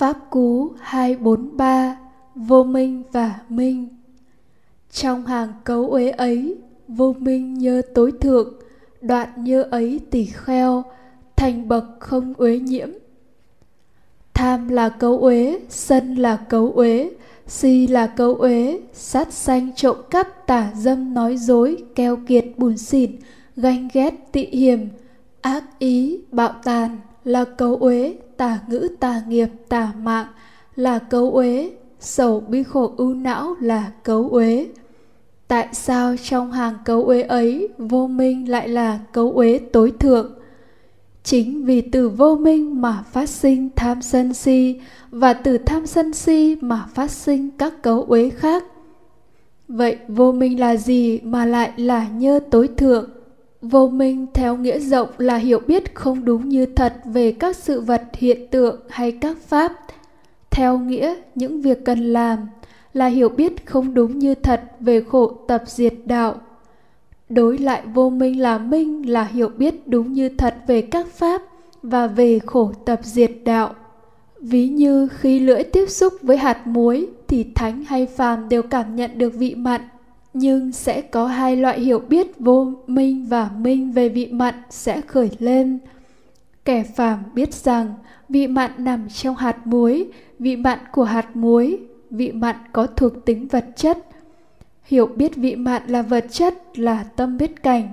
Pháp cú 243, vô minh và minh. Trong hàng cấu uế ấy, vô minh nhơ tối thượng, đoạn nhơ ấy tỷ kheo, thành bậc không uế nhiễm. Tham là cấu uế, sân là cấu uế, si là cấu uế, sát sanh, trộm cắp, tả dâm, nói dối, keo kiệt, bùn xỉn, ganh ghét, tị hiềm, ác ý, bạo tàn là cấu uế, tà ngữ, tà nghiệp, tà mạng là cấu uế, sầu bi khổ ưu não là cấu uế. Tại sao trong hàng cấu uế ấy vô minh lại là cấu uế tối thượng? Chính vì từ vô minh mà phát sinh tham sân si, và từ tham sân si mà phát sinh các cấu uế khác. Vậy vô minh là gì mà lại là nhơ tối thượng? Vô minh theo nghĩa rộng là hiểu biết không đúng như thật về các sự vật, hiện tượng hay các pháp. Theo nghĩa những việc cần làm là hiểu biết không đúng như thật về khổ tập diệt đạo. Đối lại vô minh là hiểu biết đúng như thật về các pháp và về khổ tập diệt đạo. Ví như khi lưỡi tiếp xúc với hạt muối thì thánh hay phàm đều cảm nhận được vị mặn. Nhưng sẽ có hai loại hiểu biết vô minh và minh về vị mặn sẽ khởi lên. Kẻ phàm biết rằng vị mặn nằm trong hạt muối, vị mặn của hạt muối, vị mặn có thuộc tính vật chất. Hiểu biết vị mặn là vật chất là tâm biết cảnh,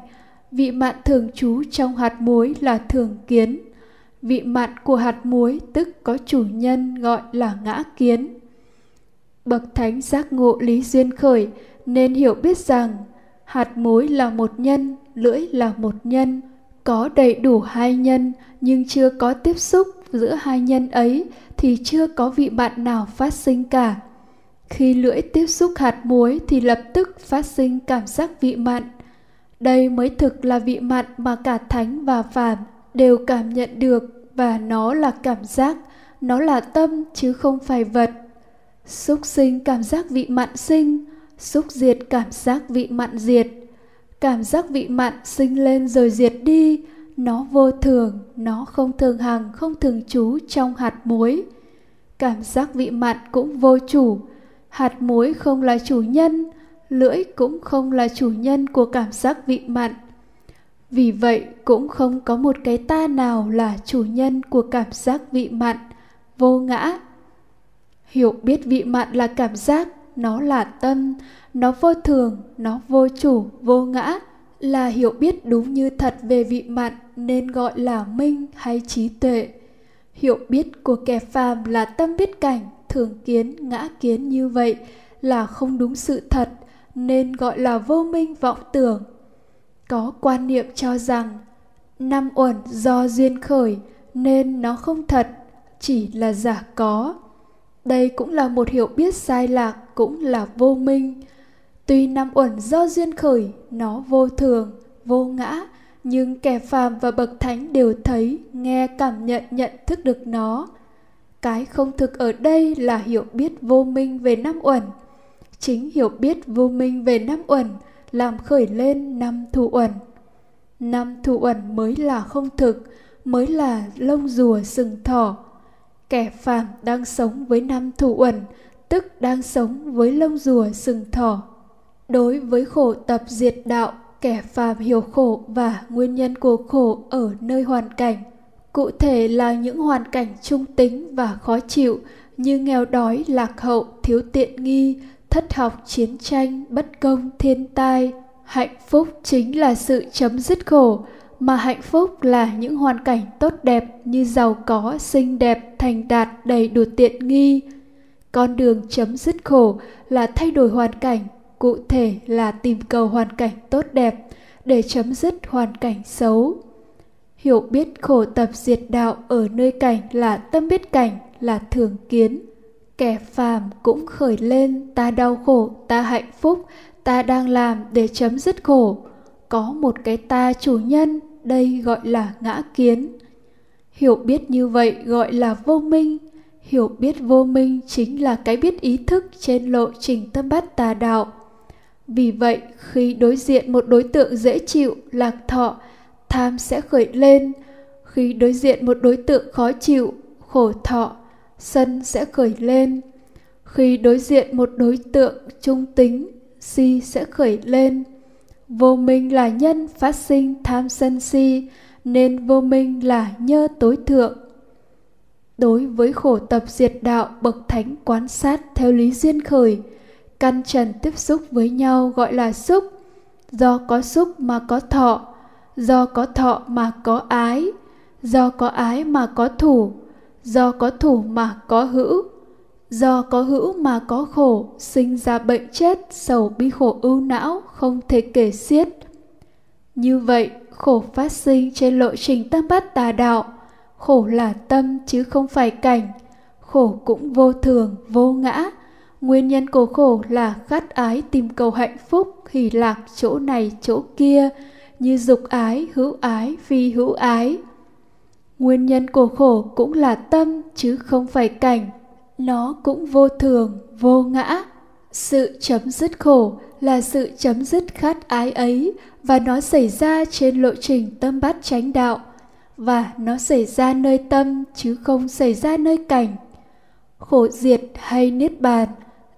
vị mặn thường trú trong hạt muối là thường kiến. Vị mặn của hạt muối tức có chủ nhân gọi là ngã kiến. Bậc thánh giác ngộ lý duyên khởi nên hiểu biết rằng hạt muối là một nhân, lưỡi là một nhân, có đầy đủ hai nhân nhưng chưa có tiếp xúc giữa hai nhân ấy thì chưa có vị mặn nào phát sinh cả. Khi lưỡi tiếp xúc hạt muối thì lập tức phát sinh cảm giác vị mặn. Đây mới thực là vị mặn mà cả thánh và phàm đều cảm nhận được, và nó là cảm giác, nó là tâm chứ không phải vật. Xúc sinh cảm giác vị mặn sinh, xúc diệt cảm giác vị mặn diệt. Cảm giác vị mặn sinh lên rồi diệt đi, nó vô thường, nó không thường hằng, không thường trú trong hạt muối. Cảm giác vị mặn cũng vô chủ, hạt muối không là chủ nhân, lưỡi cũng không là chủ nhân của cảm giác vị mặn. Vì vậy cũng không có một cái ta nào là chủ nhân của cảm giác vị mặn, vô ngã. Hiểu biết vị mặn là cảm giác, nó là tâm, nó vô thường, nó vô chủ, vô ngã, là hiểu biết đúng như thật về vị mặn nên gọi là minh hay trí tuệ. Hiểu biết của kẻ phàm là tâm biết cảnh, thường kiến, ngã kiến như vậy là không đúng sự thật nên gọi là vô minh vọng tưởng. Có quan niệm cho rằng năm uẩn do duyên khởi nên nó không thật, chỉ là giả có. Đây cũng là một hiểu biết sai lạc, cũng là vô minh. Tuy năm uẩn do duyên khởi, nó vô thường, vô ngã, nhưng kẻ phàm và bậc thánh đều thấy, nghe, cảm nhận, nhận thức được nó. Cái không thực ở đây là hiểu biết vô minh về năm uẩn. Chính hiểu biết vô minh về năm uẩn làm khởi lên năm thù uẩn. Năm thù uẩn mới là không thực, mới là lông rùa sừng thỏ. Kẻ phàm đang sống với năm thù uẩn, tức đang sống với lông rùa sừng thỏ. Đối với khổ tập diệt đạo, kẻ phàm hiểu khổ và nguyên nhân của khổ ở nơi hoàn cảnh. Cụ thể là những hoàn cảnh trung tính và khó chịu như nghèo đói, lạc hậu, thiếu tiện nghi, thất học, chiến tranh, bất công, thiên tai. Hạnh phúc chính là sự chấm dứt khổ, mà hạnh phúc là những hoàn cảnh tốt đẹp như giàu có, xinh đẹp, thành đạt, đầy đủ tiện nghi. Con đường chấm dứt khổ là thay đổi hoàn cảnh, cụ thể là tìm cầu hoàn cảnh tốt đẹp để chấm dứt hoàn cảnh xấu. Hiểu biết khổ tập diệt đạo ở nơi cảnh là tâm biết cảnh, là thường kiến. Kẻ phàm cũng khởi lên ta đau khổ, ta hạnh phúc, ta đang làm để chấm dứt khổ. Có một cái ta chủ nhân, đây gọi là ngã kiến. Hiểu biết như vậy gọi là vô minh. Hiểu biết vô minh chính là cái biết ý thức trên lộ trình tâm bát tà đạo. Vì vậy, khi đối diện một đối tượng dễ chịu, lạc thọ, tham sẽ khởi lên. Khi đối diện một đối tượng khó chịu, khổ thọ, sân sẽ khởi lên. Khi đối diện một đối tượng trung tính, si sẽ khởi lên. Vô minh là nhân phát sinh tham sân si, nên vô minh là nhơ tối thượng. Đối với khổ tập diệt đạo, bậc thánh quán sát theo lý duyên khởi. Căn trần tiếp xúc với nhau gọi là xúc. Do có xúc mà có thọ, do có thọ mà có ái, do có ái mà có thủ, do có thủ mà có hữu, do có hữu mà có khổ, sinh ra bệnh chết, sầu bi khổ ưu não, không thể kể xiết. Như vậy, khổ phát sinh trên lộ trình Tam Bát Tà Đạo. Khổ là tâm chứ không phải cảnh, khổ cũng vô thường, vô ngã. Nguyên nhân của khổ là khát ái tìm cầu hạnh phúc, hỷ lạc chỗ này chỗ kia, như dục ái, hữu ái, phi hữu ái. Nguyên nhân của khổ cũng là tâm chứ không phải cảnh, nó cũng vô thường, vô ngã. Sự chấm dứt khổ là sự chấm dứt khát ái ấy, và nó xảy ra trên lộ trình Tam Bát Chánh Đạo, và nó xảy ra nơi tâm chứ không xảy ra nơi cảnh. Khổ diệt hay niết bàn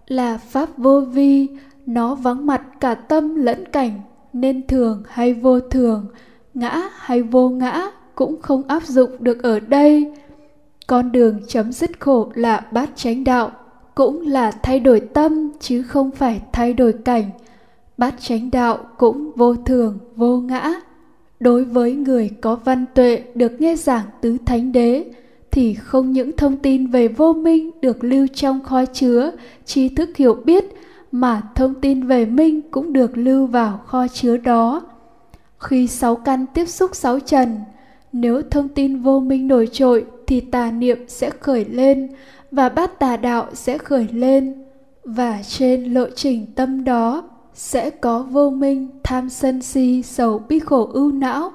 là pháp vô vi, nó vắng mặt cả tâm lẫn cảnh, nên thường hay vô thường, ngã hay vô ngã cũng không áp dụng được ở đây. Con đường chấm dứt khổ là Bát Chánh Đạo, cũng là thay đổi tâm chứ không phải thay đổi cảnh. Bát Chánh Đạo cũng vô thường, vô ngã. Đối với người có văn tuệ được nghe giảng tứ thánh đế, thì không những thông tin về vô minh được lưu trong kho chứa tri thức hiểu biết, mà thông tin về minh cũng được lưu vào kho chứa đó. Khi sáu căn tiếp xúc sáu trần, nếu thông tin vô minh nổi trội thì tà niệm sẽ khởi lên và Bát Tà Đạo sẽ khởi lên. Và trên lộ trình tâm đó sẽ có vô minh, tham sân si, sầu bi khổ ưu não.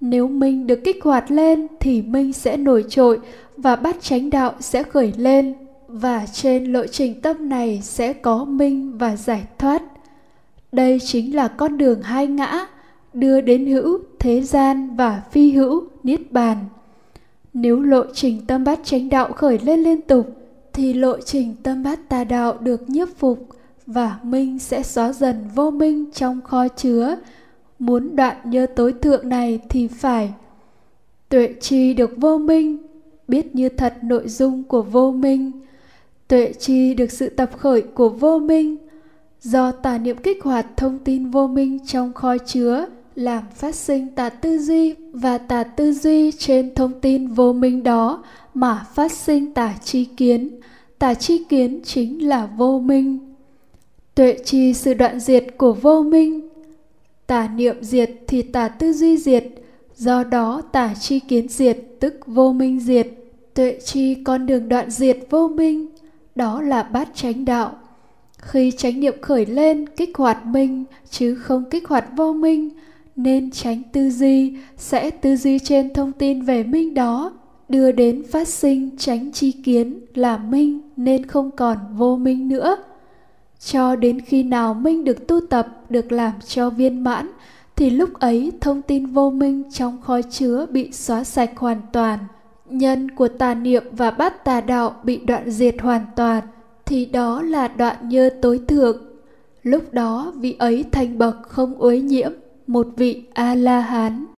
Nếu minh được kích hoạt lên thì minh sẽ nổi trội và Bát Chánh Đạo sẽ khởi lên. Và trên lộ trình tâm này sẽ có minh và giải thoát. Đây chính là con đường hai ngã, đưa đến hữu, thế gian và phi hữu, niết bàn. Nếu lộ trình Tam Bát Chánh Đạo khởi lên liên tục, thì lộ trình Tam Bát Tà Đạo được nhiếp phục và minh sẽ xóa dần vô minh trong kho chứa. Muốn đoạn nhơ tối thượng này thì phải tuệ tri được vô minh, biết như thật nội dung của vô minh, tuệ tri được sự tập khởi của vô minh. Do tà niệm kích hoạt thông tin vô minh trong kho chứa, làm phát sinh tà tư duy, và tà tư duy trên thông tin vô minh đó mà phát sinh tà tri kiến. Tà tri kiến chính là vô minh. Tuệ tri sự đoạn diệt của vô minh. Tà niệm diệt thì tà tư duy diệt, do đó tà tri kiến diệt, tức vô minh diệt. Tuệ tri con đường đoạn diệt vô minh, đó là Bát Chánh Đạo. Khi chánh niệm khởi lên kích hoạt minh chứ không kích hoạt vô minh, nên chánh tư duy sẽ tư duy trên thông tin về minh đó, đưa đến phát sinh chánh tri kiến là minh, nên không còn vô minh nữa. Cho đến khi nào minh được tu tập, được làm cho viên mãn, thì lúc ấy thông tin vô minh trong kho chứa bị xóa sạch hoàn toàn, nhân của tà niệm và Bát Tà Đạo bị đoạn diệt hoàn toàn, thì đó là đoạn nhơ tối thượng. Lúc đó vị ấy thành bậc không uế nhiễm, một vị A-la-hán.